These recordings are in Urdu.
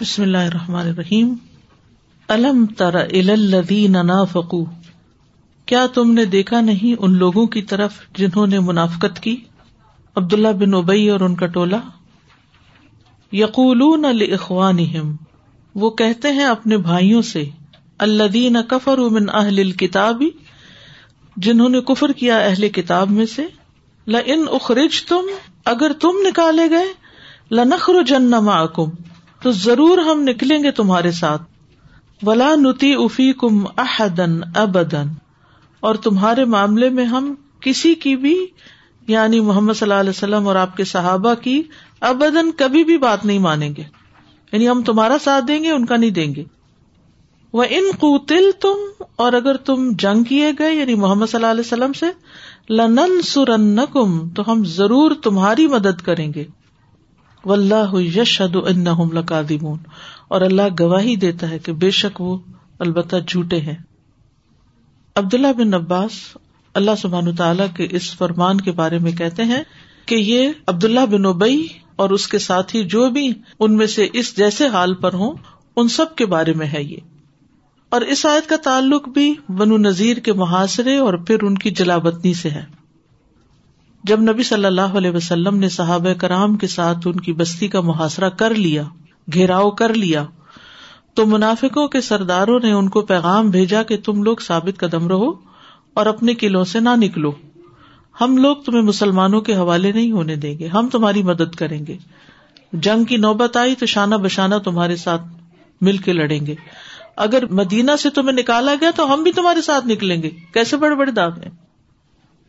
بسم اللہ الرحمن الرحیم. الم تر الی الذین نافقوا، کیا تم نے دیکھا نہیں ان لوگوں کی طرف جنہوں نے منافقت کی، عبداللہ بن اوبئی اور ان کا ٹولہ. یقولون لاخوانہم، وہ کہتے ہیں اپنے بھائیوں سے، الذین کفروا من اہل الکتاب، جنہوں نے کفر کیا اہل کتاب میں سے، لئن اخرجتم، اگر تم نکالے گئے، لنخرجن معکم، تو ضرور ہم نکلیں گے تمہارے ساتھ، ولا نطیع فیکم احدا ابدا، اور تمہارے معاملے میں ہم کسی کی بھی، یعنی محمد صلی اللہ علیہ وسلم اور آپ کے صحابہ کی، ابداً کبھی بھی بات نہیں مانیں گے، یعنی ہم تمہارا ساتھ دیں گے ان کا نہیں دیں گے. وَإِن قُوتِلْتُمْ، اور اگر تم جنگ کیے گئے یعنی محمد صلی اللہ علیہ وسلم سے، لَنَنْصُرَنَّكُمْ، تو ہم ضرور تمہاری مدد کریں گے. وَاللَّهُ يَشْهَدُ إِنَّهُمْ لَكَاذِبُونَ، اور اللہ گواہی دیتا ہے کہ بے شک وہ البتہ جھوٹے ہیں. عبداللہ بن عباس اللہ سبحانہ تعالیٰ کے اس فرمان کے بارے میں کہتے ہیں کہ یہ عبداللہ بن اوبئی اور اس کے ساتھی جو بھی ان میں سے اس جیسے حال پر ہوں، ان سب کے بارے میں ہے یہ. اور اس آیت کا تعلق بھی بنو نذیر کے محاصرے اور پھر ان کی جلا وطنی سے ہے. جب نبی صلی اللہ علیہ وسلم نے صحابہ کرام کے ساتھ ان کی بستی کا محاصرہ کر لیا، گھیراؤ کر لیا، تو منافقوں کے سرداروں نے ان کو پیغام بھیجا کہ تم لوگ ثابت قدم رہو اور اپنے قلعوں سے نہ نکلو، ہم لوگ تمہیں مسلمانوں کے حوالے نہیں ہونے دیں گے، ہم تمہاری مدد کریں گے، جنگ کی نوبت آئی تو شانہ بشانہ تمہارے ساتھ مل کے لڑیں گے، اگر مدینہ سے تمہیں نکالا گیا تو ہم بھی تمہارے ساتھ نکلیں گے. کیسے بڑے بڑے دعوے ہیں،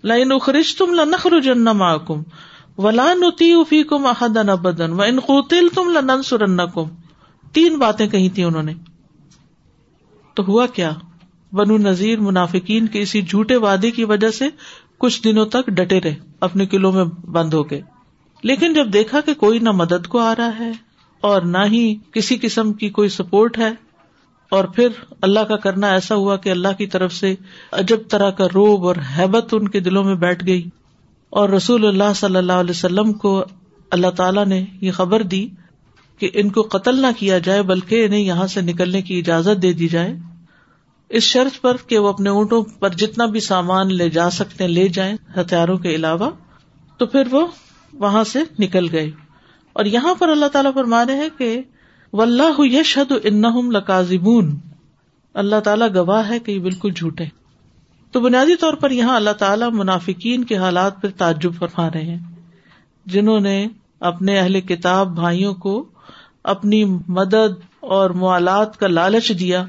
لَئِنْ اُخْرِجْتُمْ لَنَخْرُجَنَّ مَعَكُمْ وَلَا نُطِیعُ فِیکُمْ أَحَدًا أَبَدًا وَإِنْ قُوتِلْتُمْ لَنَنْصُرَنَّكُمْ، تین باتیں کہی تھیں انہوں نے. تو ہوا کیا، بنو نذیر منافقین کے اسی جھوٹے وعدے کی وجہ سے کچھ دنوں تک ڈٹے رہے، اپنے قلعوں میں بند ہو گئے، لیکن جب دیکھا کہ کوئی نہ مدد کو آ رہا ہے اور نہ ہی کسی قسم کی کوئی سپورٹ ہے، اور پھر اللہ کا کرنا ایسا ہوا کہ اللہ کی طرف سے عجب طرح کا روب اور ہیبت ان کے دلوں میں بیٹھ گئی، اور رسول اللہ صلی اللہ علیہ وسلم کو اللہ تعالیٰ نے یہ خبر دی کہ ان کو قتل نہ کیا جائے بلکہ انہیں یہاں سے نکلنے کی اجازت دے دی جائے، اس شرط پر کہ وہ اپنے اونٹوں پر جتنا بھی سامان لے جا سکتے لے جائیں ہتھیاروں کے علاوہ. تو پھر وہ وہاں سے نکل گئے. اور یہاں پر اللہ تعالیٰ فرما رہے ہیں کہ واللہ یشہد انہم لکاذبون، اللہ تعالیٰ گواہ ہے کہ یہ بالکل جھوٹے. تو بنیادی طور پر یہاں اللہ تعالیٰ منافقین کے حالات پر تعجب فرما رہے ہیں، جنہوں نے اپنے اہل کتاب بھائیوں کو اپنی مدد اور معالات کا لالچ دیا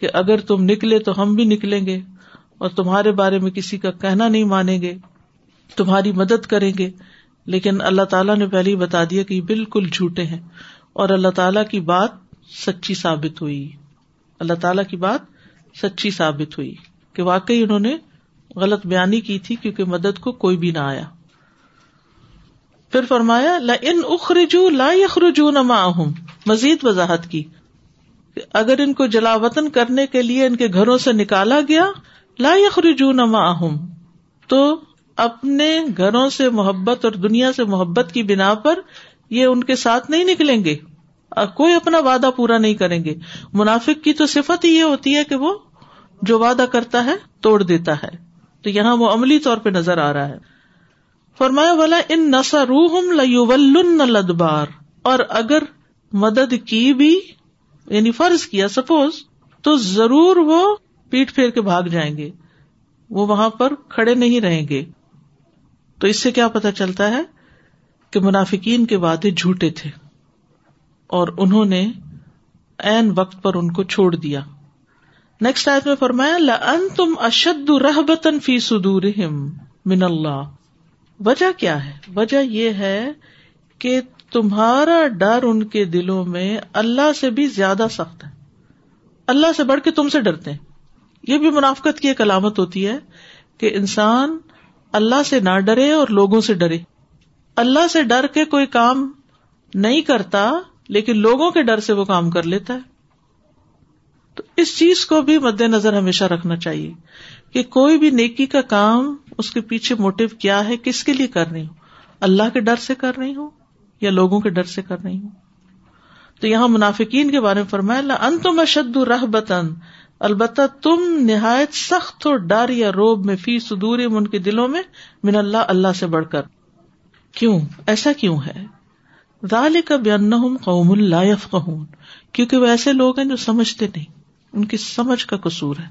کہ اگر تم نکلے تو ہم بھی نکلیں گے، اور تمہارے بارے میں کسی کا کہنا نہیں مانیں گے، تمہاری مدد کریں گے. لیکن اللہ تعالیٰ نے پہلے ہی بتا دیا کہ یہ بالکل جھوٹے ہیں، اور اللہ تعالیٰ کی بات سچی ثابت ہوئی. اللہ تعالیٰ کی بات سچی ثابت ہوئی کہ واقعی انہوں نے غلط بیانی کی تھی، کیونکہ مدد کو کوئی بھی نہ آیا. پھر فرمایا لَئِنْ اُخْرِجُوا لَا يَخْرُجُونَ مَعَهُمْ، مزید وضاحت کی، اگر ان کو جلا وطن کرنے کے لیے ان کے گھروں سے نکالا گیا، لا یخرجون معہم، تو اپنے گھروں سے محبت اور دنیا سے محبت کی بنا پر یہ ان کے ساتھ نہیں نکلیں گے، کوئی اپنا وعدہ پورا نہیں کریں گے. منافق کی تو صفت ہی یہ ہوتی ہے کہ وہ جو وعدہ کرتا ہے توڑ دیتا ہے، تو یہاں وہ عملی طور پہ نظر آ رہا ہے. فرمایا والا ان نصروہم لیولن الادبار، اور اگر مدد کی بھی، یعنی فرض کیا سپوز، تو ضرور وہ پیٹ پھیر کے بھاگ جائیں گے، وہ وہاں پر کھڑے نہیں رہیں گے. تو اس سے کیا پتہ چلتا ہے کہ منافقین کے وعدے جھوٹے تھے، اور انہوں نے عین وقت پر ان کو چھوڑ دیا. نیکسٹ آیت میں فرمایا لَأَنْتُمْ أَشَدُّ رَهْبَةً فِي صُدُورِهِمْ مِنَ اللَّهِ، وجہ کیا ہے؟ وجہ یہ ہے کہ تمہارا ڈر ان کے دلوں میں اللہ سے بھی زیادہ سخت ہے، اللہ سے بڑھ کے تم سے ڈرتے ہیں. یہ بھی منافقت کی ایک علامت ہوتی ہے کہ انسان اللہ سے نہ ڈرے اور لوگوں سے ڈرے. اللہ سے ڈر کے کوئی کام نہیں کرتا، لیکن لوگوں کے ڈر سے وہ کام کر لیتا ہے. تو اس چیز کو بھی مد نظر ہمیشہ رکھنا چاہیے کہ کوئی بھی نیکی کا کام، اس کے پیچھے موٹیو کیا ہے، کس کے لیے کر رہی ہوں، اللہ کے ڈر سے کر رہی ہوں یا لوگوں کے ڈر سے کر رہی ہوں. تو یہاں منافقین کے بارے میں فرمایا لَأَنْتُمْ أَشَدُّ رَهْبَةً، البتہ تم نہایت سخت اور ڈر یا روب میں فی صدورہم، ان کے دلوں میں، من اللہ، اللہ سے بڑھ کر۔ کیوں ایسا کیوں ہے؟ ذَلِكَ بِأَنَّهُمْ قَوْمٌ لَا يَفْقَهُونَ، کیونکہ وہ ایسے لوگ ہیں جو سمجھتے نہیں، ان کی سمجھ کا قصور ہے،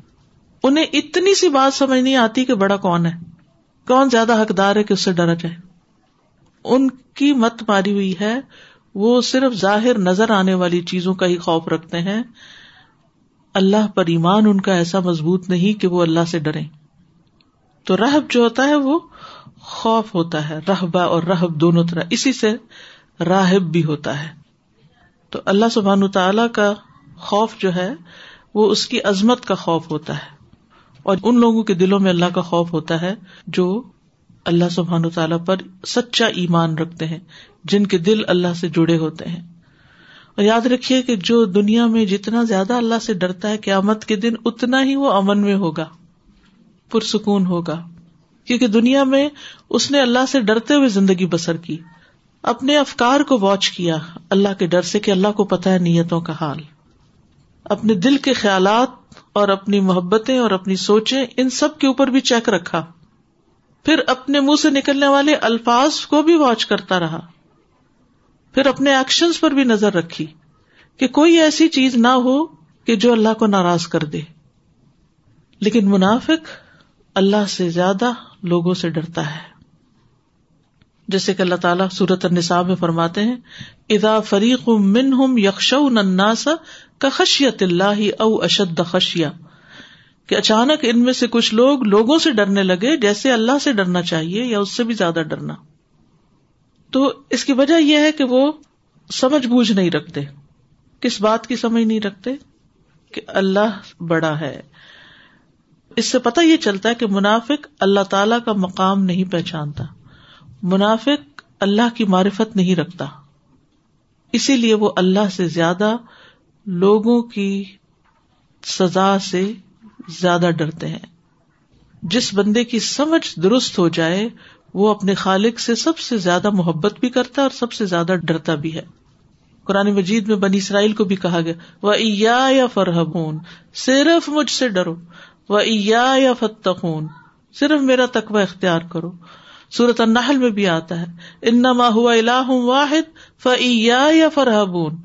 انہیں اتنی سی بات سمجھ نہیں آتی کہ بڑا کون ہے، کون زیادہ حقدار ہے کہ اس سے ڈرا جائے۔ ان کی مت ماری ہوئی ہے، وہ صرف ظاہر نظر آنے والی چیزوں کا ہی خوف رکھتے ہیں، اللہ پر ایمان ان کا ایسا مضبوط نہیں کہ وہ اللہ سے ڈریں۔ تو رہب جو ہوتا ہے وہ خوف ہوتا ہے، رہبہ اور رہب دونوں طرح، اسی سے راہب بھی ہوتا ہے۔ تو اللہ سبحانہ تعالیٰ کا خوف جو ہے وہ اس کی عظمت کا خوف ہوتا ہے، اور ان لوگوں کے دلوں میں اللہ کا خوف ہوتا ہے جو اللہ سبحانہ تعالیٰ پر سچا ایمان رکھتے ہیں، جن کے دل اللہ سے جڑے ہوتے ہیں۔ اور یاد رکھیے کہ جو دنیا میں جتنا زیادہ اللہ سے ڈرتا ہے، قیامت کے دن اتنا ہی وہ امن میں ہوگا، پرسکون ہوگا، کیونکہ دنیا میں اس نے اللہ سے ڈرتے ہوئے زندگی بسر کی، اپنے افکار کو واچ کیا اللہ کے ڈر سے کہ اللہ کو پتہ ہے نیتوں کا حال، اپنے دل کے خیالات اور اپنی محبتیں اور اپنی سوچیں، ان سب کے اوپر بھی چیک رکھا، پھر اپنے منہ سے نکلنے والے الفاظ کو بھی واچ کرتا رہا، پھر اپنے ایکشنز پر بھی نظر رکھی کہ کوئی ایسی چیز نہ ہو کہ جو اللہ کو ناراض کر دے۔ لیکن منافق اللہ سے زیادہ لوگوں سے ڈرتا ہے، جیسے کہ اللہ تعالیٰ سورۃ النساء میں فرماتے ہیں اذا فریق منہم یخشون الناس کخشیۃ اللہ او اشد خشیہ، کہ اچانک ان میں سے کچھ لوگ لوگوں سے ڈرنے لگے جیسے اللہ سے ڈرنا چاہیے یا اس سے بھی زیادہ ڈرنا۔ تو اس کی وجہ یہ ہے کہ وہ سمجھ بوجھ نہیں رکھتے۔ کس بات کی سمجھ نہیں رکھتے؟ کہ اللہ بڑا ہے۔ اس سے پتہ یہ چلتا ہے کہ منافق اللہ تعالیٰ کا مقام نہیں پہچانتا، منافق اللہ کی معرفت نہیں رکھتا، اسی لیے وہ اللہ سے زیادہ لوگوں کی سزا سے زیادہ ڈرتے ہیں۔ جس بندے کی سمجھ درست ہو جائے وہ اپنے خالق سے سب سے زیادہ محبت بھی کرتا ہے اور سب سے زیادہ ڈرتا بھی ہے۔ قرآن مجید میں بنی اسرائیل کو بھی کہا گیا وَإِيَّايَ فَارْهَبُونَ، صرف مجھ سے ڈرو، وَإِيَّايَ فَاتَّقُونَ، صرف میرا تقوی اختیار کرو۔ سورۃ النحل میں بھی آتا ہے انما هو الہ واحد فإیایا فرہبون۔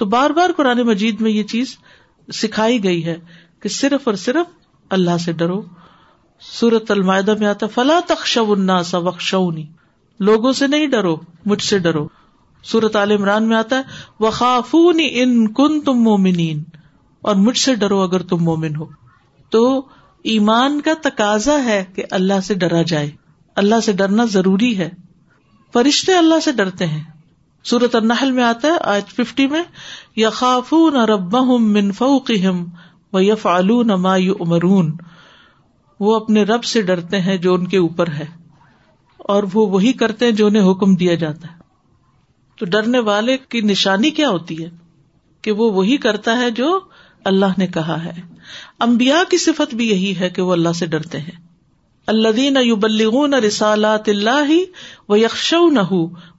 تو بار بار قرآن مجید میں یہ چیز سکھائی گئی ہے کہ صرف اور صرف اللہ سے ڈرو۔ سورۃ المائدہ میں آتا فلا تخشوا الناس واخشونی، لوگوں سے نہیں ڈرو مجھ سے ڈرو۔ سورۃ آل عمران میں آتا ہے وخافونی ان کنتم مؤمنین، اور مجھ سے ڈرو اگر تم مومن ہو۔ تو ایمان کا تقاضا ہے کہ اللہ سے ڈرا جائے، اللہ سے ڈرنا ضروری ہے، فرشتے اللہ سے ڈرتے ہیں۔ سورۃ النحل میں آتا ہے آیت 50 میں یخافون ربہم من فوقہم ویفعلون ما یؤمرون، وہ اپنے رب سے ڈرتے ہیں جو ان کے اوپر ہے، اور وہ وہی کرتے ہیں جو انہیں حکم دیا جاتا ہے۔ تو ڈرنے والے کی نشانی کیا ہوتی ہے؟ کہ وہ وہی کرتا ہے جو اللہ نے کہا ہے۔ انبیاء کی صفت بھی یہی ہے کہ وہ اللہ سے ڈرتے ہیں، الذین یبلغون رسالات اللہ ویخشونہ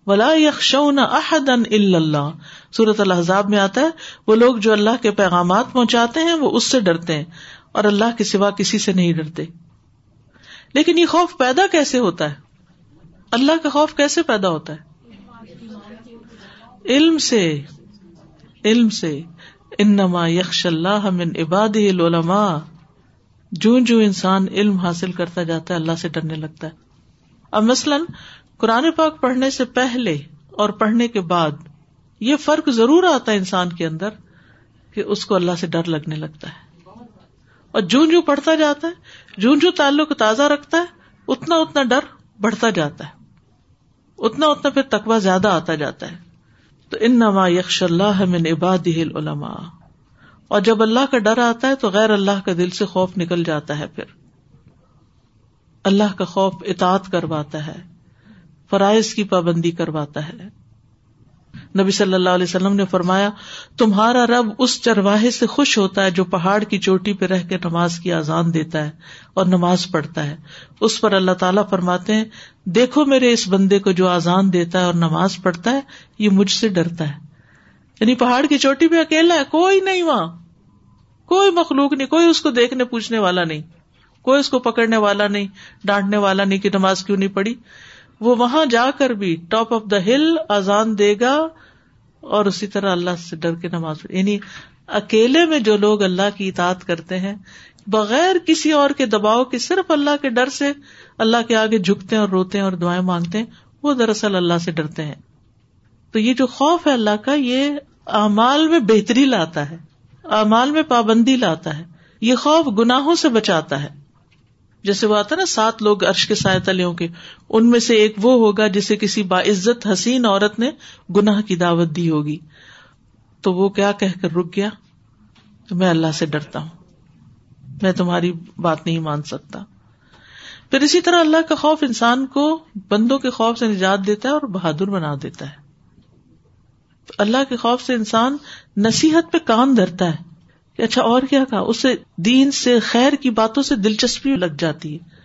ولا یخشون احدا الا اللہ۔ سورۃ الاحزاب میں آتا ہے وہ لوگ جو اللہ کے پیغامات پہنچاتے ہیں وہ اس سے ڈرتے ہیں اور اللہ کے سوا کسی سے نہیں ڈرتے۔ لیکن یہ خوف پیدا کیسے ہوتا ہے؟ اللہ کا خوف کیسے پیدا ہوتا ہے؟ علم سے، علم سے۔ انما یخشی اللہ من عبادہ العلماء، جوں جوں انسان علم حاصل کرتا جاتا ہے اللہ سے ڈرنے لگتا ہے۔ اب مثلاً قرآن پاک پڑھنے سے پہلے اور پڑھنے کے بعد یہ فرق ضرور آتا ہے انسان کے اندر کہ اس کو اللہ سے ڈر لگنے لگتا ہے، اور جوں جوں پڑھتا جاتا ہے، جوں جوں تعلق تازہ رکھتا ہے، اتنا اتنا ڈر بڑھتا جاتا ہے، اتنا اتنا پھر تقویٰ زیادہ آتا جاتا ہے۔ تو انما یخشی اللہ من عبادہ العلماء، اور جب اللہ کا ڈر آتا ہے تو غیر اللہ کا دل سے خوف نکل جاتا ہے۔ پھر اللہ کا خوف اطاعت کرواتا ہے، فرائض کی پابندی کرواتا ہے۔ نبی صلی اللہ علیہ وسلم نے فرمایا تمہارا رب اس چرواہے سے خوش ہوتا ہے جو پہاڑ کی چوٹی پہ رہ کے نماز کی اذان دیتا ہے اور نماز پڑھتا ہے۔ اس پر اللہ تعالیٰ فرماتے ہیں دیکھو میرے اس بندے کو جو اذان دیتا ہے اور نماز پڑھتا ہے، یہ مجھ سے ڈرتا ہے۔ یعنی پہاڑ کی چوٹی پہ اکیلا ہے, کوئی نہیں وہاں, کوئی مخلوق نہیں, کوئی اس کو دیکھنے پوچھنے والا نہیں, کوئی اس کو پکڑنے والا نہیں, ڈانٹنے والا نہیں کہ نماز کیوں نہیں پڑی. وہ وہاں جا کر بھی ٹاپ آف دا ہل اذان دے گا اور اسی طرح اللہ سے ڈر کے نماز پڑھے. یعنی اکیلے میں جو لوگ اللہ کی اطاعت کرتے ہیں بغیر کسی اور کے دباؤ کے, صرف اللہ کے ڈر سے اللہ کے آگے جھکتے ہیں اور روتے ہیں اور دعائیں مانگتے ہیں, وہ دراصل اللہ سے ڈرتے ہیں. تو یہ جو خوف ہے اللہ کا, یہ اعمال میں بہتری لاتا ہے, اعمال میں پابندی لاتا ہے, یہ خوف گناہوں سے بچاتا ہے. جیسے وہ آتا نا 7 لوگ عرش کے سائے تلیوں کے, ان میں سے ایک وہ ہوگا جسے کسی باعزت حسین عورت نے گناہ کی دعوت دی ہوگی, تو وہ کیا کہہ کر رک گیا, تو میں اللہ سے ڈرتا ہوں, میں تمہاری بات نہیں مان سکتا. پھر اسی طرح اللہ کا خوف انسان کو بندوں کے خوف سے نجات دیتا ہے اور بہادر بنا دیتا ہے. اللہ کے خوف سے انسان نصیحت پہ کان دھرتا ہے کہ اچھا اور کیا کہا, اسے دین سے خیر کی باتوں سے دلچسپی لگ جاتی ہے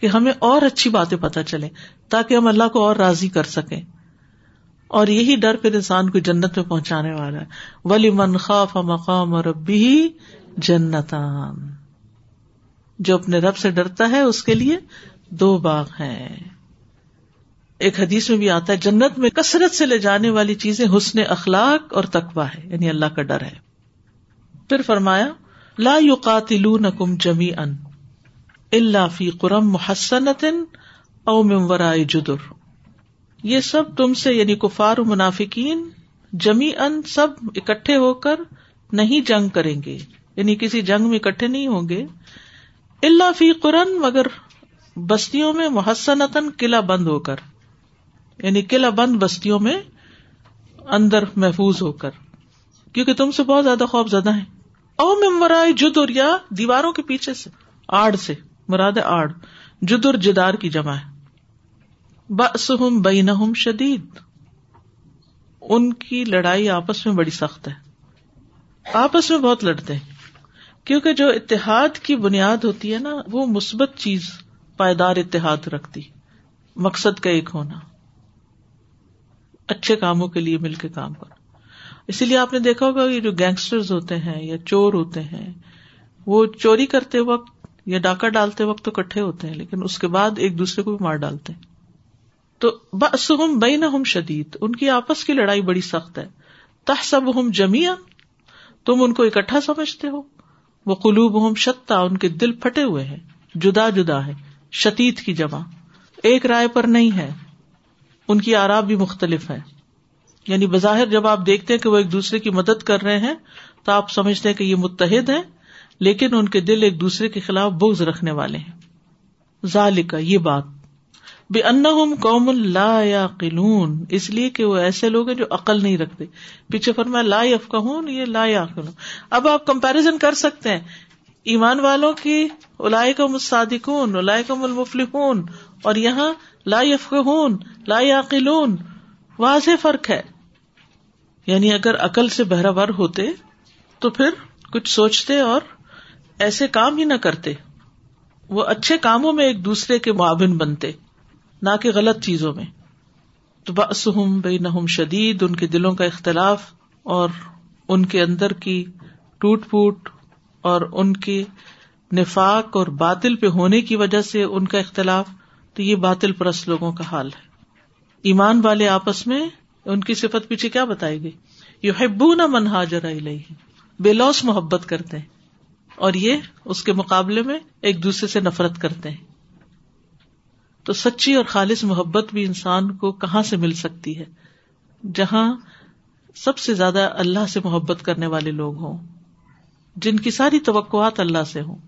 کہ ہمیں اور اچھی باتیں پتہ چلیں تاکہ ہم اللہ کو اور راضی کر سکیں. اور یہی ڈر پھر انسان کو جنت میں پہنچانے والا ہے. وَلِمَنْ خَافَ مَقَامَ رَبِّهِ جَنَّتَانِ, جو اپنے رب سے ڈرتا ہے اس کے لیے 2 باغ ہیں. ایک حدیث میں بھی آتا ہے جنت میں کثرت سے لے جانے والی چیزیں حسن اخلاق اور تقویٰ ہے, یعنی اللہ کا ڈر ہے. پھر فرمایا لا یقاتلونکم جمیعا الا فی قرى محصنة او من وراء جدر, یہ سب تم سے یعنی کفار و منافقین جمیعا سب اکٹھے ہو کر نہیں جنگ کریں گے, یعنی کسی جنگ میں اکٹھے نہیں ہوں گے. الا فی قرى, مگر بستیوں میں, محصنة قلعہ بند ہو کر, یعنی قلعہ بند بستیوں میں اندر محفوظ ہو کر, کیونکہ تم سے بہت زیادہ خوف زدہ ہیں. او من وراء جدر, یا دیواروں کے پیچھے سے, آڑ سے مراد ہے آڑ, جدر جدار کی جمع ہے. بأسهم بینہم شدید, ان کی لڑائی آپس میں بڑی سخت ہے, آپس میں بہت لڑتے ہیں, کیونکہ جو اتحاد کی بنیاد ہوتی ہے نا وہ مثبت چیز پائیدار اتحاد رکھتی, مقصد کا ایک ہونا, اچھے کاموں کے لیے مل کے کام کرو. اسی لیے آپ نے دیکھا ہوگا یہ جو گینگسٹرز ہوتے ہیں یا چور ہوتے ہیں, وہ چوری کرتے وقت یا ڈاکہ ڈالتے وقت تو اکٹھے ہوتے ہیں, لیکن اس کے بعد ایک دوسرے کو بھی مار ڈالتے ہیں. تو بأسهم بینہم شدید, ان کی آپس کی لڑائی بڑی سخت ہے. تحسبهم جمیعا, تم ان کو اکٹھا سمجھتے ہو. وقلوبهم شتیٰ, ان کے دل پھٹے ہوئے ہیں, جدا جدا ہے, شتیت کی جمع, ایک رائے پر نہیں ہے, ان کی آرا بھی مختلف ہے. یعنی بظاہر جب آپ دیکھتے ہیں کہ وہ ایک دوسرے کی مدد کر رہے ہیں تو آپ سمجھتے ہیں کہ یہ متحد ہیں, لیکن ان کے دل ایک دوسرے کے خلاف بغض رکھنے والے ہیں. ذالک, یہ بات, بأنہم قوم لا یعقلون, اس لیے کہ وہ ایسے لوگ ہیں جو عقل نہیں رکھتے. پیچھے فرمایا لا یفقہون, یہ لا یعقلون. اب آپ کمپیریزن کر سکتے ہیں ایمان والوں کی, اولئک هم الصادقون, اولئک هم المفلحون, اور یہاں لا یفقہون, لا یعقلون, واضح فرق ہے. یعنی اگر عقل سے بہراور ہوتے تو پھر کچھ سوچتے اور ایسے کام ہی نہ کرتے. وہ اچھے کاموں میں ایک دوسرے کے معاون بنتے, نہ کہ غلط چیزوں میں. تو بأسهم بینہم شدید, ان کے دلوں کا اختلاف اور ان کے اندر کی ٹوٹ پھوٹ اور ان کے نفاق اور باطل پہ ہونے کی وجہ سے ان کا اختلاف, تو یہ باطل پرست لوگوں کا حال ہے. ایمان والے آپس میں, ان کی صفت پیچھے کیا بتائی گئی, یحبون من ہاجر الیہ, بے لوث محبت کرتے ہیں, اور یہ اس کے مقابلے میں ایک دوسرے سے نفرت کرتے ہیں. تو سچی اور خالص محبت بھی انسان کو کہاں سے مل سکتی ہے, جہاں سب سے زیادہ اللہ سے محبت کرنے والے لوگ ہوں, جن کی ساری توقعات اللہ سے ہوں,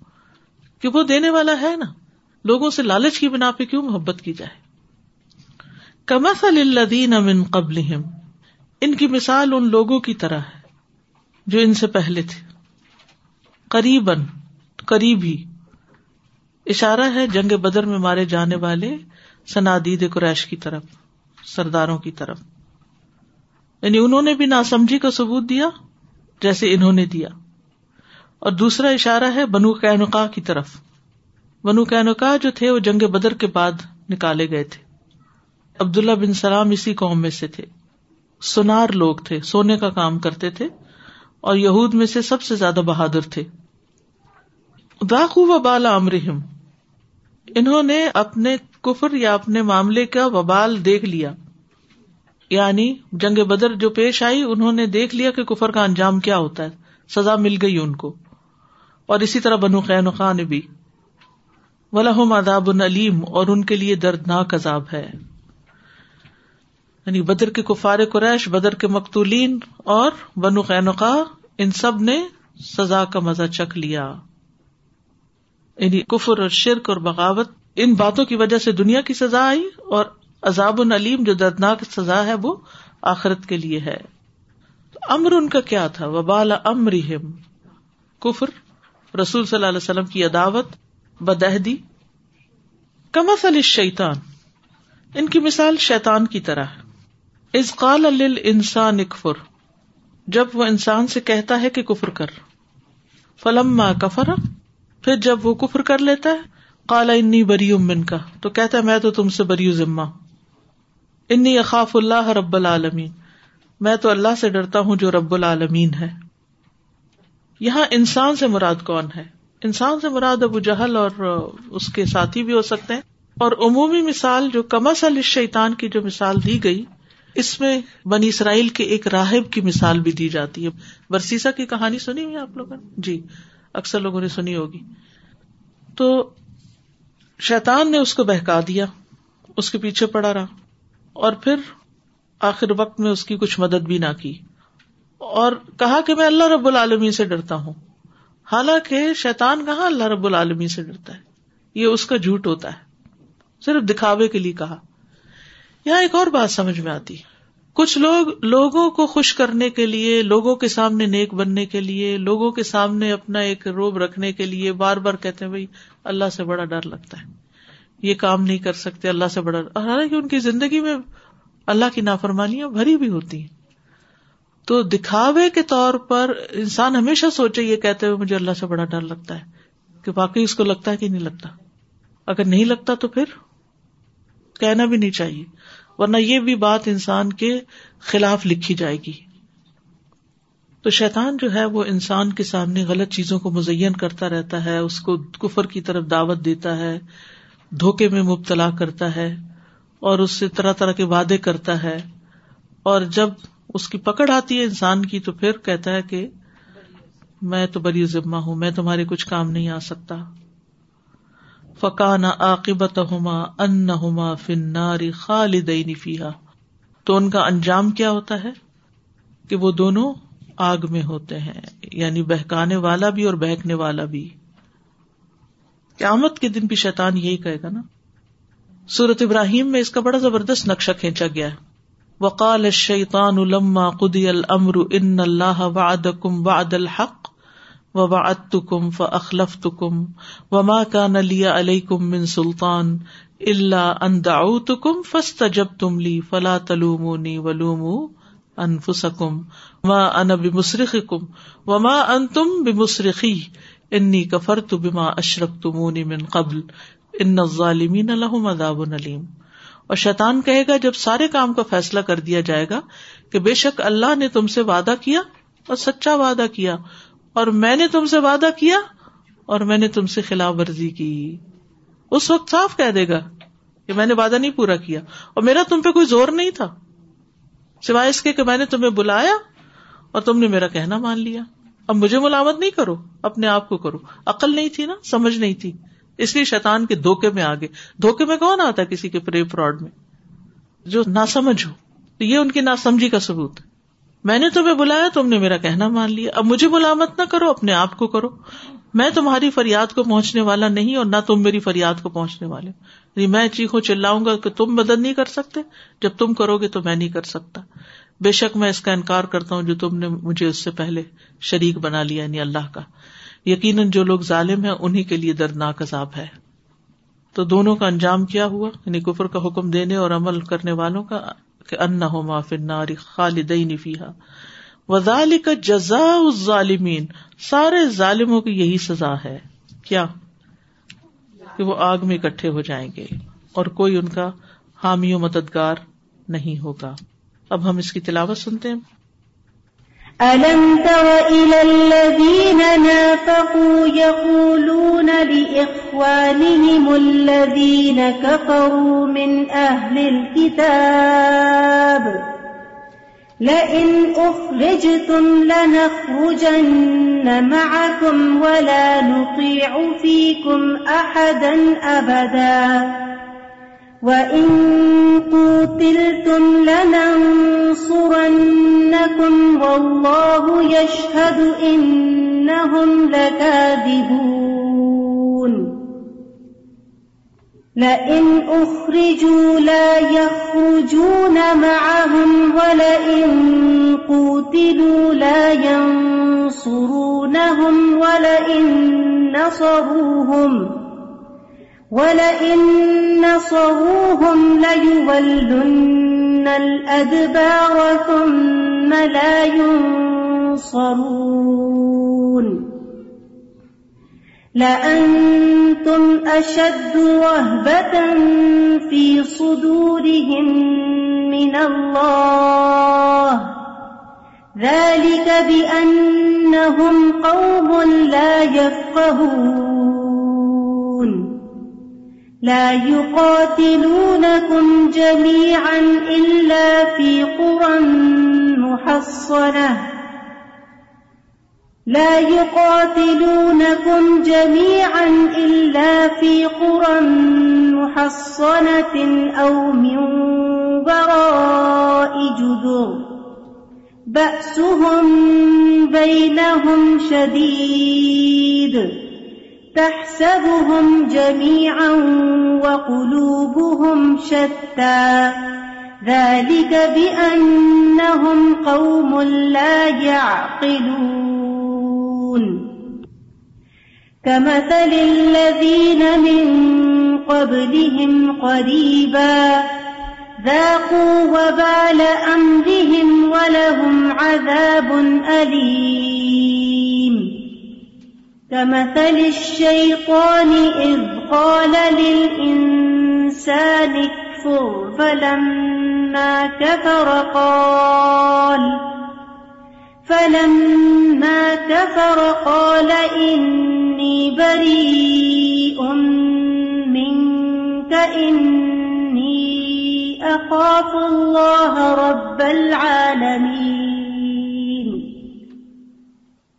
کہ وہ دینے والا ہے نا. لوگوں سے لالچ کی بنا پہ کیوں محبت کی جائے. کمثل الذین من قبلہم, ان کی مثال ان لوگوں کی طرح ہے جو ان سے پہلے تھے. قریباً, قریب ہی, اشارہ ہے جنگ بدر میں مارے جانے والے سنادید قریش کی طرف, سرداروں کی طرف. یعنی انہوں نے بھی ناسمجھی کا ثبوت دیا جیسے انہوں نے دیا. اور دوسرا اشارہ ہے بنو قینقاع کی طرف. بنو قینقاع جو تھے وہ جنگ بدر کے بعد نکالے گئے تھے. عبداللہ بن سلام اسی قوم میں سے تھے. سنار لوگ تھے, سونے کا کام کرتے تھے, اور یہود میں سے سب سے زیادہ بہادر تھے. ذاقوا وبال امرہم, انہوں نے اپنے کفر یا اپنے معاملے کا وبال دیکھ لیا, یعنی جنگ بدر جو پیش آئی انہوں نے دیکھ لیا کہ کفر کا انجام کیا ہوتا ہے, سزا مل گئی ان کو. اور اسی طرح بنو قینقاع نے بھی. وَلَهُمْ عَذَابٌ عَلِيمٌ, اور ان کے لیے دردناک عذاب ہے, یعنی بدر کے کفار قریش, بدر کے مقتولین اور بنو قینقاع, ان سب نے سزا کا مزہ چکھ لیا. یعنی کفر اور شرک اور بغاوت, ان باتوں کی وجہ سے دنیا کی سزا آئی, اور عذاب علیم جو دردناک سزا ہے وہ آخرت کے لیے ہے. امر ان کا کیا تھا؟ وبال امرہم, کفر, رسول صلی اللہ علیہ وسلم کی عداوت, بدعہدی. کمثل الشیطان, ان کی مثال شیطان کی طرح ہے. اذ قال للانسان اکفر, جب وہ انسان سے کہتا ہے کہ کفر کر. فلما کفر, پھر جب وہ کفر کر لیتا ہے. قال انی بری منک, تو کہتا ہے میں تو تم سے بری ذمہ. انی اخاف اللہ رب العالمین, میں تو اللہ سے ڈرتا ہوں جو رب العالمین ہے. یہاں انسان سے مراد کون ہے؟ انسان سے مراد ابو جہل اور اس کے ساتھی بھی ہو سکتے ہیں. اور عمومی مثال جو کمثل الشیطان کی جو مثال دی گئی, اس میں بنی اسرائیل کے ایک راہب کی مثال بھی دی جاتی ہے. برسیسہ کی کہانی سنی ہوئی آپ لوگوں نے؟ جی, اکثر لوگوں نے سنی ہوگی. تو شیطان نے اس کو بہکا دیا, اس کے پیچھے پڑا رہا, اور پھر آخر وقت میں اس کی کچھ مدد بھی نہ کی, اور کہا کہ میں اللہ رب العالمین سے ڈرتا ہوں. حالانکہ شیطان کہاں اللہ رب العالمین سے ڈرتا ہے, یہ اس کا جھوٹ ہوتا ہے, صرف دکھاوے کے لیے کہا. یہاں ایک اور بات سمجھ میں آتی ہے, کچھ لوگ لوگوں کو خوش کرنے کے لیے, لوگوں کے سامنے نیک بننے کے لیے, لوگوں کے سامنے اپنا ایک روب رکھنے کے لیے بار بار کہتے ہیں بھائی اللہ سے بڑا ڈر لگتا ہے, یہ کام نہیں کر سکتے, اللہ سے بڑا. حالانکہ ان کی زندگی میں اللہ کی نافرمانیاں بھری بھی ہوتی ہیں. تو دکھاوے کے طور پر انسان ہمیشہ سوچے یہ کہتے ہوئے مجھے اللہ سے بڑا ڈر لگتا ہے, کہ واقعی اس کو لگتا ہے کہ نہیں لگتا. اگر نہیں لگتا تو پھر کہنا بھی نہیں چاہیے, ورنہ یہ بھی بات انسان کے خلاف لکھی جائے گی. تو شیطان جو ہے وہ انسان کے سامنے غلط چیزوں کو مزین کرتا رہتا ہے, اس کو کفر کی طرف دعوت دیتا ہے, دھوکے میں مبتلا کرتا ہے, اور اس سے طرح طرح کے وعدے کرتا ہے. اور جب اس کی پکڑ آتی ہے انسان کی تو پھر کہتا ہے کہ میں تو بری ذمہ ہوں, میں تمہارے کچھ کام نہیں آ سکتا. فَكَانَ عَاقِبَتُهُمَا أَنَّهُمَا فِي النَّارِ خَالِدَيْنِ فِيهَا, تو ان کا انجام کیا ہوتا ہے کہ وہ دونوں آگ میں ہوتے ہیں, یعنی بہکانے والا بھی اور بہکنے والا بھی. قیامت کے دن بھی شیطان یہی کہے گا نا. سورۃ ابراہیم میں اس کا بڑا زبردست نقشہ کھینچا گیا ہے. وقال الشیطان لما قضی الامر ان اللہ وعدکم وعد الحق ووعدتکم فاخلفتکم وما کان لی علیکم من سلطان الا ان دعوتکم فاستجبتم لی فلا تلومونی ولوموا انفسکم ما انا بمصرخکم وما انتم بمصرخی انی کفرت بما اشرکتمونی من قبل ان الظالمین لہم عذاب علیم. اور شیطان کہے گا جب سارے کام کا فیصلہ کر دیا جائے گا کہ بے شک اللہ نے تم سے وعدہ کیا اور سچا وعدہ کیا, اور میں نے تم سے وعدہ کیا اور میں نے تم سے خلاف ورزی کی. اس وقت صاف کہہ دے گا کہ میں نے وعدہ نہیں پورا کیا, اور میرا تم پہ کوئی زور نہیں تھا سوائے اس کے کہ میں نے تمہیں بلایا اور تم نے میرا کہنا مان لیا. اب مجھے ملامت نہیں کرو, اپنے آپ کو کرو. عقل نہیں تھی نا, سمجھ نہیں تھی, اس لیے شیطان کے دھوکے میں آگے. دھوکے میں کون آتا ہے؟ کسی کے فریب فراڈ میں جو ناسمجھ ہو. تو یہ ان کی ناسمجھی کا ثبوت ہے. میں نے تمہیں بلایا, تم نے میرا کہنا مان لیا, اب مجھے ملامت نہ کرو, اپنے آپ کو کرو. میں تمہاری فریاد کو پہنچنے والا نہیں اور نہ تم میری فریاد کو پہنچنے والے. یعنی میں چیخوں چلاؤں گا کہ تم مدد نہیں کر سکتے, جب تم کرو گے تو میں نہیں کر سکتا. بے شک میں اس کا انکار کرتا ہوں جو تم نے مجھے اس سے پہلے شریک بنا لیا, یعنی اللہ کا. یقیناً جو لوگ ظالم ہیں انہی کے لیے دردناک عذاب ہے. تو دونوں کا انجام کیا ہوا, یعنی کفر کا حکم دینے اور عمل کرنے والوں کا, کہ انہما فی النار خالدین فیہا وذالک جزاء الظالمین. سارے ظالموں کی یہی سزا ہے. کیا؟ کہ وہ آگ میں اکٹھے ہو جائیں گے اور کوئی ان کا حامی و مددگار نہیں ہوگا. اب ہم اس کی تلاوت سنتے ہیں. أَلَمْ تَرَ إِلَى الَّذِينَ نَافَقُوا يَقُولُونَ لِإِخْوَانِهِمُ الَّذِينَ كَفَرُوا مِنْ أَهْلِ الْكِتَابِ لَئِنْ أُخْرِجْتُمْ لَنَخْرُجَنَّ مَعَكُمْ وَلَا نُطِيعُ فِيكُمْ أَحَدًا أَبَدًا وَإِن قُوتِلْتُمْ لَنَنْصُرَنَّكُمْ وَاللَّهُ يَشْهَدُ إِنَّهُمْ لَكَاذِبُونَ لَئِنْ أُخْرِجُوا لَا يَخْرُجُونَ مَعَهُمْ وَلَئِنْ قُوتِلُوا لَا يَنْصُرُونَهُمْ وَلَئِنْ نَصَرُوهُمْ وَلَئِن نَّصَرُوهُمْ لَيُوَلُّنَّ الْأَدْبَارَ ثُمَّ لَا يُنصَرُونَ لَأَنتُمْ أَشَدُّ رَهْبَةً فِي صُدُورِهِم مِّنَ اللَّهِ ذَلِكَ بِأَنَّهُمْ قَوْمٌ لَّا يَفْقَهُونَ لا يقاتلونكم جميعا إلا في قرى محصنة أو من وراء جدر بأسهم بينهم شديد تحسبهم جميعا وقلوبهم شتى ذلك بأنهم قوم لا يعقلون كمثل الذين من قبلهم قريبا ذاقوا وبال أمرهم ولهم عذاب أليم كمثل الشيطان إذ قال للإنسان اكفر فلما كفر قال إني بريء منك إني أخاف الله رب العالمين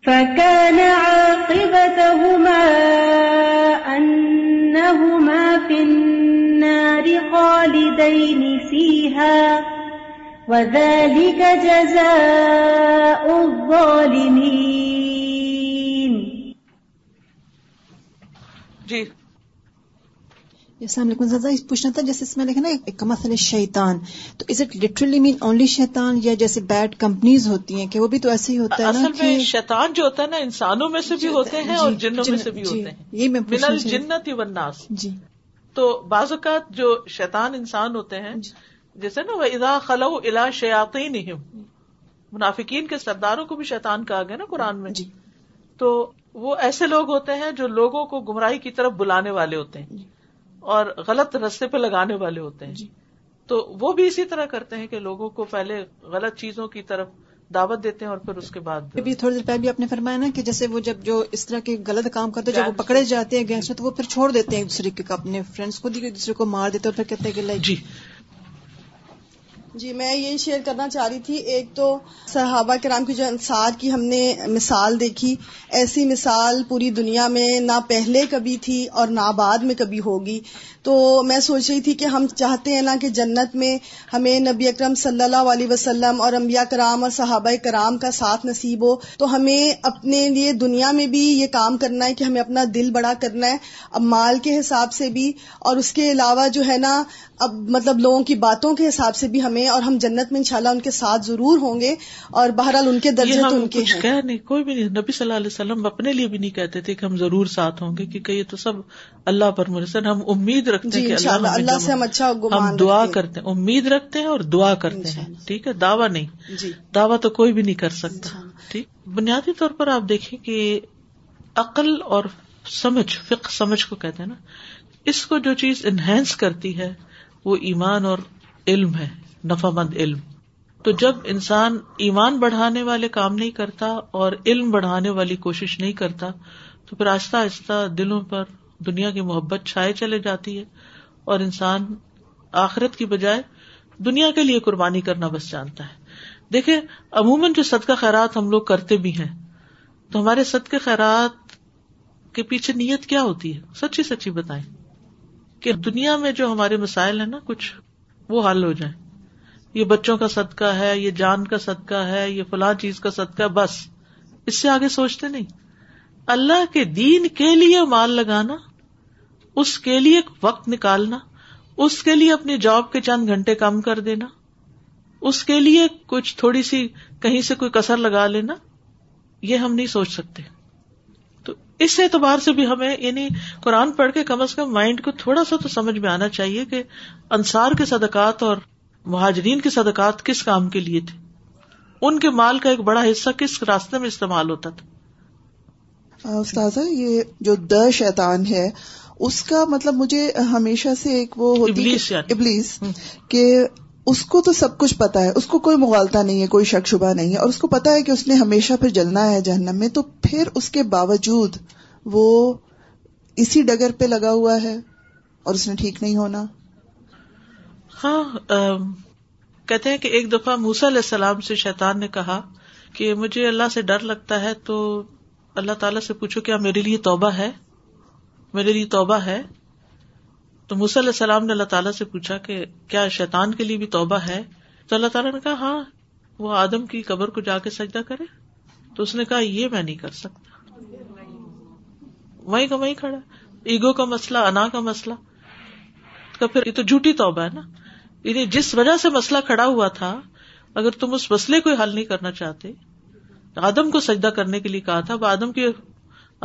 فكان عاقبتهما أنهما في النار خالدين فيها وذلك جزاء الظالمين. جی السلام علیکم. زیادہ پوچھنا تھا جیسے اس میں لکھا نا مثلا شیطان, تو is it literally mean only شیطان یا جیسے بیڈ کمپنیز ہوتی ہیں کہ وہ بھی تو ایسے ہی ہوتا ہے نا؟ اصل میں شیطان جو ہوتا ہے نا انسانوں میں سے بھی ہوتے ہیں اور جنوں میں سے بھی ہوتے ہیں. یہ میں من الجنۃ والناس. جی تو بعض اوقات جو شیطان انسان ہوتے ہیں جیسے نا وَإِذَا خَلَوْا إِلَىٰ شَيَاطِينِهِمْ, منافقین کے سرداروں کو بھی شیطان کہا گیا نا قرآن میں. تو وہ ایسے لوگ ہوتے ہیں جو لوگوں کو گمراہی کی طرف بلانے والے ہوتے ہیں اور غلط رستے پہ لگانے والے ہوتے ہیں. تو وہ بھی اسی طرح کرتے ہیں کہ لوگوں کو پہلے غلط چیزوں کی طرف دعوت دیتے ہیں اور پھر اس کے بعد. ابھی تھوڑی دیر پہلے بھی آپ نے فرمایا نا کہ جیسے وہ جب جو اس طرح کے غلط کام کرتے جب وہ پکڑے جاتے ہیں گینگسٹر تو وہ پھر چھوڑ دیتے ہیں دوسرے کے, اپنے فرینڈس کو دیکھ دوسرے کو مار دیتے اور پھر کہتے ہیں کہ لائک. جی میں یہی شیئر کرنا چاہ رہی تھی. ایک تو صحابہ کرام کی جو انصار کی ہم نے مثال دیکھی, ایسی مثال پوری دنیا میں نہ پہلے کبھی تھی اور نہ بعد میں کبھی ہوگی. تو میں سوچ رہی تھی کہ ہم چاہتے ہیں نا کہ جنت میں ہمیں نبی اکرم صلی اللہ علیہ وسلم اور انبیاء کرام اور صحابہ کرام کا ساتھ نصیب ہو, تو ہمیں اپنے لیے دنیا میں بھی یہ کام کرنا ہے کہ ہمیں اپنا دل بڑا کرنا ہے, اب مال کے حساب سے بھی اور اس کے علاوہ جو ہے نا اب مطلب لوگوں کی باتوں کے حساب سے بھی ہمیں, اور ہم جنت میں انشاءاللہ ان کے ساتھ ضرور ہوں گے. اور بہرحال ان کے درجے تو ان کے ہیں. کوئی بھی نہیں, نبی صلی اللہ علیہ وسلم اپنے لیے بھی نہیں کہتے تھے کہ ہم ضرور ساتھ ہوں گے, کیونکہ یہ تو سب اللہ پر منحصر. ہم امید رکھتے ہیں کہ اللہ سے ہم اچھا گمان دعا کرتے ہیں, امید رکھتے ہیں اور دعا کرتے ہیں. ٹھیک ہے, دعویٰ نہیں, دعویٰ تو کوئی بھی نہیں کر سکتا. ٹھیک, بنیادی طور پر آپ دیکھیں کہ عقل اور سمجھ, فقہ سمجھ کو کہتے ہیں نا, اس کو جو چیز انہینس کرتی ہے وہ ایمان اور علم ہے, نفع مند علم. تو جب انسان ایمان بڑھانے والے کام نہیں کرتا اور علم بڑھانے والی کوشش نہیں کرتا تو پھر آہستہ آہستہ دلوں پر دنیا کی محبت چھائے چلے جاتی ہے اور انسان آخرت کی بجائے دنیا کے لیے قربانی کرنا بس جانتا ہے. دیکھیں عموماً جو صدقہ خیرات ہم لوگ کرتے بھی ہیں تو ہمارے صدقہ خیرات کے پیچھے نیت کیا ہوتی ہے؟ سچی سچی بتائیں کہ دنیا میں جو ہمارے مسائل ہیں نا کچھ وہ حل ہو جائیں. یہ بچوں کا صدقہ ہے، یہ جان کا صدقہ ہے، یہ فلاں چیز کا صدقہ، بس اس سے آگے سوچتے نہیں. اللہ کے دین کے لیے مال لگانا، اس کے لیے وقت نکالنا، اس کے لیے اپنی جاب کے چند گھنٹے کم کر دینا، اس کے لیے کچھ تھوڑی سی کہیں سے کوئی کسر لگا لینا، یہ ہم نہیں سوچ سکتے. تو اس اعتبار سے بھی ہمیں یعنی قرآن پڑھ کے کم از کم مائنڈ کو تھوڑا سا تو سمجھ میں آنا چاہیے کہ انصار کے صدقات اور مہاجرین کے صدقات کس کام کے لیے تھے، ان کے مال کا ایک بڑا حصہ کس راستے میں استعمال ہوتا تھا. استاذہ یہ جو در شیطان ہے اس کا مطلب مجھے ہمیشہ سے ایک وہ ہوتی ہے ابلیس کہ اس کو تو سب کچھ پتا ہے، اس کو کوئی مغالطہ نہیں ہے، کوئی شک شبہ نہیں ہے، اور اس کو پتا ہے کہ اس نے ہمیشہ پھر جلنا ہے جہنم میں. تو پھر اس کے باوجود وہ اسی ڈگر پہ لگا ہوا ہے اور اس نے ٹھیک نہیں ہونا. ہاں کہتے ہیں کہ ایک دفعہ موسیٰ علیہ السلام سے شیطان نے کہا کہ مجھے اللہ سے ڈر لگتا ہے، تو اللہ تعالیٰ سے پوچھو کیا میرے لیے توبہ ہے، میرے لیے توبہ ہے. تو موسیٰ علیہ السلام نے اللہ تعالیٰ سے پوچھا کہ کیا شیطان کے لیے بھی توبہ ہے؟ تو اللہ تعالیٰ نے کہا ہاں، وہ آدم کی قبر کو جا کے سجدہ کرے. تو اس نے کہا یہ میں نہیں کر سکتا، وہیں کا وہیں کھڑا. ایگو کا مسئلہ، انا کا مسئلہ، تو پھر یہ تو جھوٹی توبہ ہے نا. یعنی جس وجہ سے مسئلہ کھڑا ہوا تھا، اگر تم اس مسئلے کو حل نہیں کرنا چاہتے، آدم کو سجدہ کرنے کے لیے کہا تھا، اب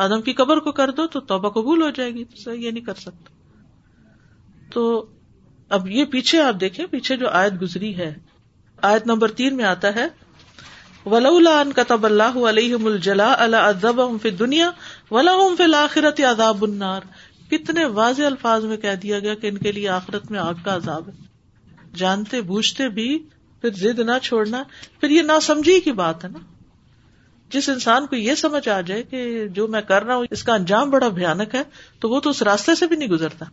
آدم کی قبر کو کر دو تو توبہ قبول ہو جائے گی، تو یہ نہیں کر سکتا. تو اب یہ پیچھے آپ دیکھیں، پیچھے جو آیت گزری ہے، آیت نمبر 3 میں آتا ہے وَلَوْلَا أَن كَتَبَ اللَّهُ عَلَيْهِمُ الْجَلَاءَ لَعَذَّبَهُمْ فِي الدُّنْيَا وَلَهُمْ فِي الْآخِرَةِ عَذَابُ النَّارِ. کتنے واضح الفاظ میں کہہ دیا گیا کہ ان کے لیے آخرت میں آگ کا عذاب ہے. جانتے بوجھتے بھی پھر ضد نہ چھوڑنا، پھر یہ ناسمجھی کی بات ہے نا. جس انسان کو یہ سمجھ آ جائے کہ جو میں کر رہا ہوں اس کا انجام بڑا بھیانک ہے تو وہ تو اس راستے سے بھی نہیں گزرتا.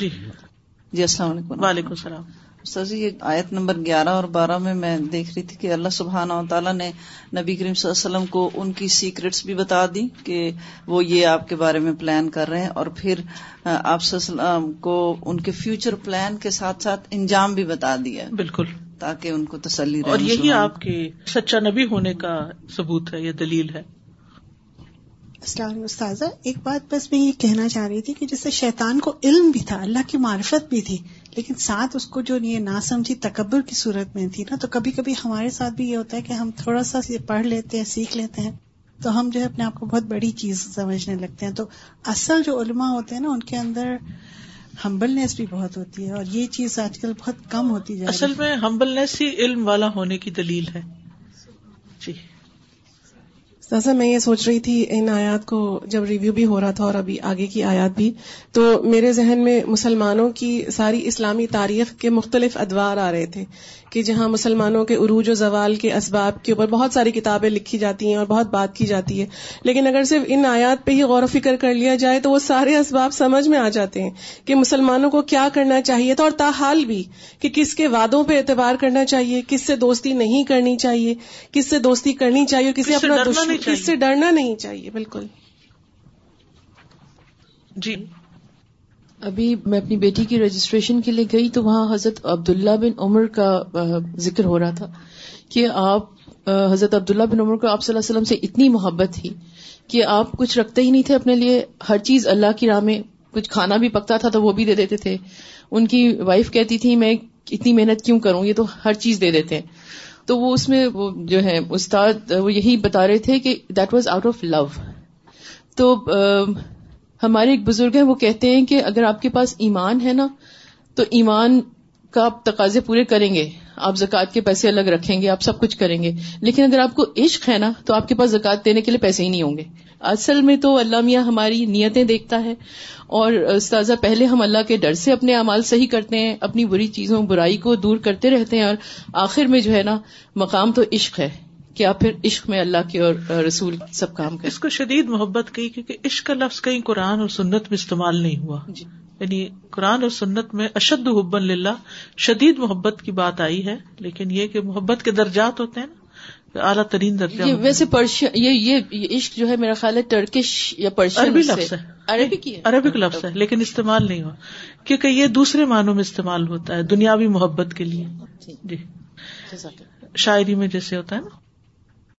جی السلام علیکم. وعلیکم السلام. سر جی یہ آیت نمبر 11 اور 12 میں دیکھ رہی تھی کہ اللہ سبحانہ و تعالیٰ نے نبی کریم صلی اللہ علیہ وسلم کو ان کی سیکرٹس بھی بتا دی کہ وہ یہ آپ کے بارے میں پلان کر رہے ہیں، اور پھر آپ صلی اللہ علیہ وسلم کو ان کے فیوچر پلان کے ساتھ ساتھ انجام بھی بتا دیا، بالکل تاکہ ان کو تسلی رہے. اور یہی آپ کے سچا نبی ہونے کا ثبوت ہے، یہ دلیل ہے. السلام علیکم استاذہ. ایک بات بس میں یہ کہنا چاہ رہی تھی کہ جیسے شیطان کو علم بھی تھا، اللہ کی معرفت بھی تھی، لیکن ساتھ اس کو جو یہ ناسمجھی تکبر کی صورت میں تھی نا. تو کبھی کبھی ہمارے ساتھ بھی یہ ہوتا ہے کہ ہم تھوڑا سا یہ پڑھ لیتے ہیں، سیکھ لیتے ہیں، تو ہم جو ہے اپنے آپ کو بہت بڑی چیز سمجھنے لگتے ہیں. تو اصل جو علماء ہوتے ہیں نا، ان کے اندر ہمبلنیس بھی بہت ہوتی ہے، اور یہ چیز آج کل بہت کم ہوتی جا رہی ہے. اصل میں ہمبلنیس ہی علم والا ہونے کی دلیل ہے. جی استاذہ، میں یہ سوچ رہی تھی ان آیات کو جب ریویو بھی ہو رہا تھا اور ابھی آگے کی آیات بھی، تو میرے ذہن میں مسلمانوں کی ساری اسلامی تاریخ کے مختلف ادوار آ رہے تھے کہ جہاں مسلمانوں کے عروج و زوال کے اسباب کے اوپر بہت ساری کتابیں لکھی جاتی ہیں اور بہت بات کی جاتی ہے. لیکن اگر صرف ان آیات پہ ہی غور و فکر کر لیا جائے تو وہ سارے اسباب سمجھ میں آ جاتے ہیں کہ مسلمانوں کو کیا کرنا چاہیے تھا، اور تاحال بھی کہ کس کے وعدوں پہ اعتبار کرنا چاہیے، کس سے دوستی نہیں کرنی چاہیے، کس سے دوستی کرنی چاہیے، کس سے اپنا دشمن، کس سے ڈرنا نہیں چاہیے. بالکل. جی ابھی میں اپنی بیٹی کی رجسٹریشن کے لیے گئی تو وہاں حضرت عبداللہ بن عمر کا ذکر ہو رہا تھا کہ آپ حضرت عبداللہ بن عمر کو آپ صلی اللہ علیہ وسلم سے اتنی محبت تھی کہ آپ کچھ رکھتے ہی نہیں تھے اپنے لیے، ہر چیز اللہ کی راہ میں. کچھ کھانا بھی پکتا تھا تو وہ بھی دے دیتے تھے. ان کی وائف کہتی تھی میں اتنی محنت کیوں کروں، یہ تو ہر چیز دے دیتے ہیں. تو وہ اس میں وہ جو ہے استاد وہ یہی بتا رہے تھے کہ that was out of love. تو ہمارے ایک بزرگ ہیں، وہ کہتے ہیں کہ اگر آپ کے پاس ایمان ہے نا تو ایمان کا آپ تقاضے پورے کریں گے, آپ زکوٰۃ کے پیسے الگ رکھیں گے, آپ سب کچھ کریں گے, لیکن اگر آپ کو عشق ہے نا تو آپ کے پاس زکوٰۃ دینے کے لیے پیسے ہی نہیں ہوں گے. اصل میں تو اللہ میاں ہماری نیتیں دیکھتا ہے, اور استاذہ پہلے ہم اللہ کے ڈر سے اپنے اعمال صحیح کرتے ہیں, اپنی بری چیزوں برائی کو دور کرتے رہتے ہیں, اور آخر میں جو ہے نا مقام تو عشق ہے کہ آپ پھر عشق میں اللہ کے اور رسول سب کام کریں. اس کو شدید محبت کی, کیونکہ عشق کا لفظ کہیں قرآن اور سنت میں استعمال نہیں ہوا جی. یعنی قرآن اور سنت میں اشد حب للہ شدید محبت کی بات آئی ہے, لیکن یہ کہ محبت کے درجات ہوتے ہیں نا, اعلیٰ ترین درجہ. یہ ویسے یہ عشق جو ہے میرا خیال ہے ٹرکش یا پرشین عربی لفظ ہے, عربک لفظ ہے, لیکن استعمال نہیں ہوا کیونکہ یہ دوسرے معنوں میں استعمال ہوتا ہے دنیاوی محبت کے لیے, جی شاعری میں جیسے ہوتا ہے نا.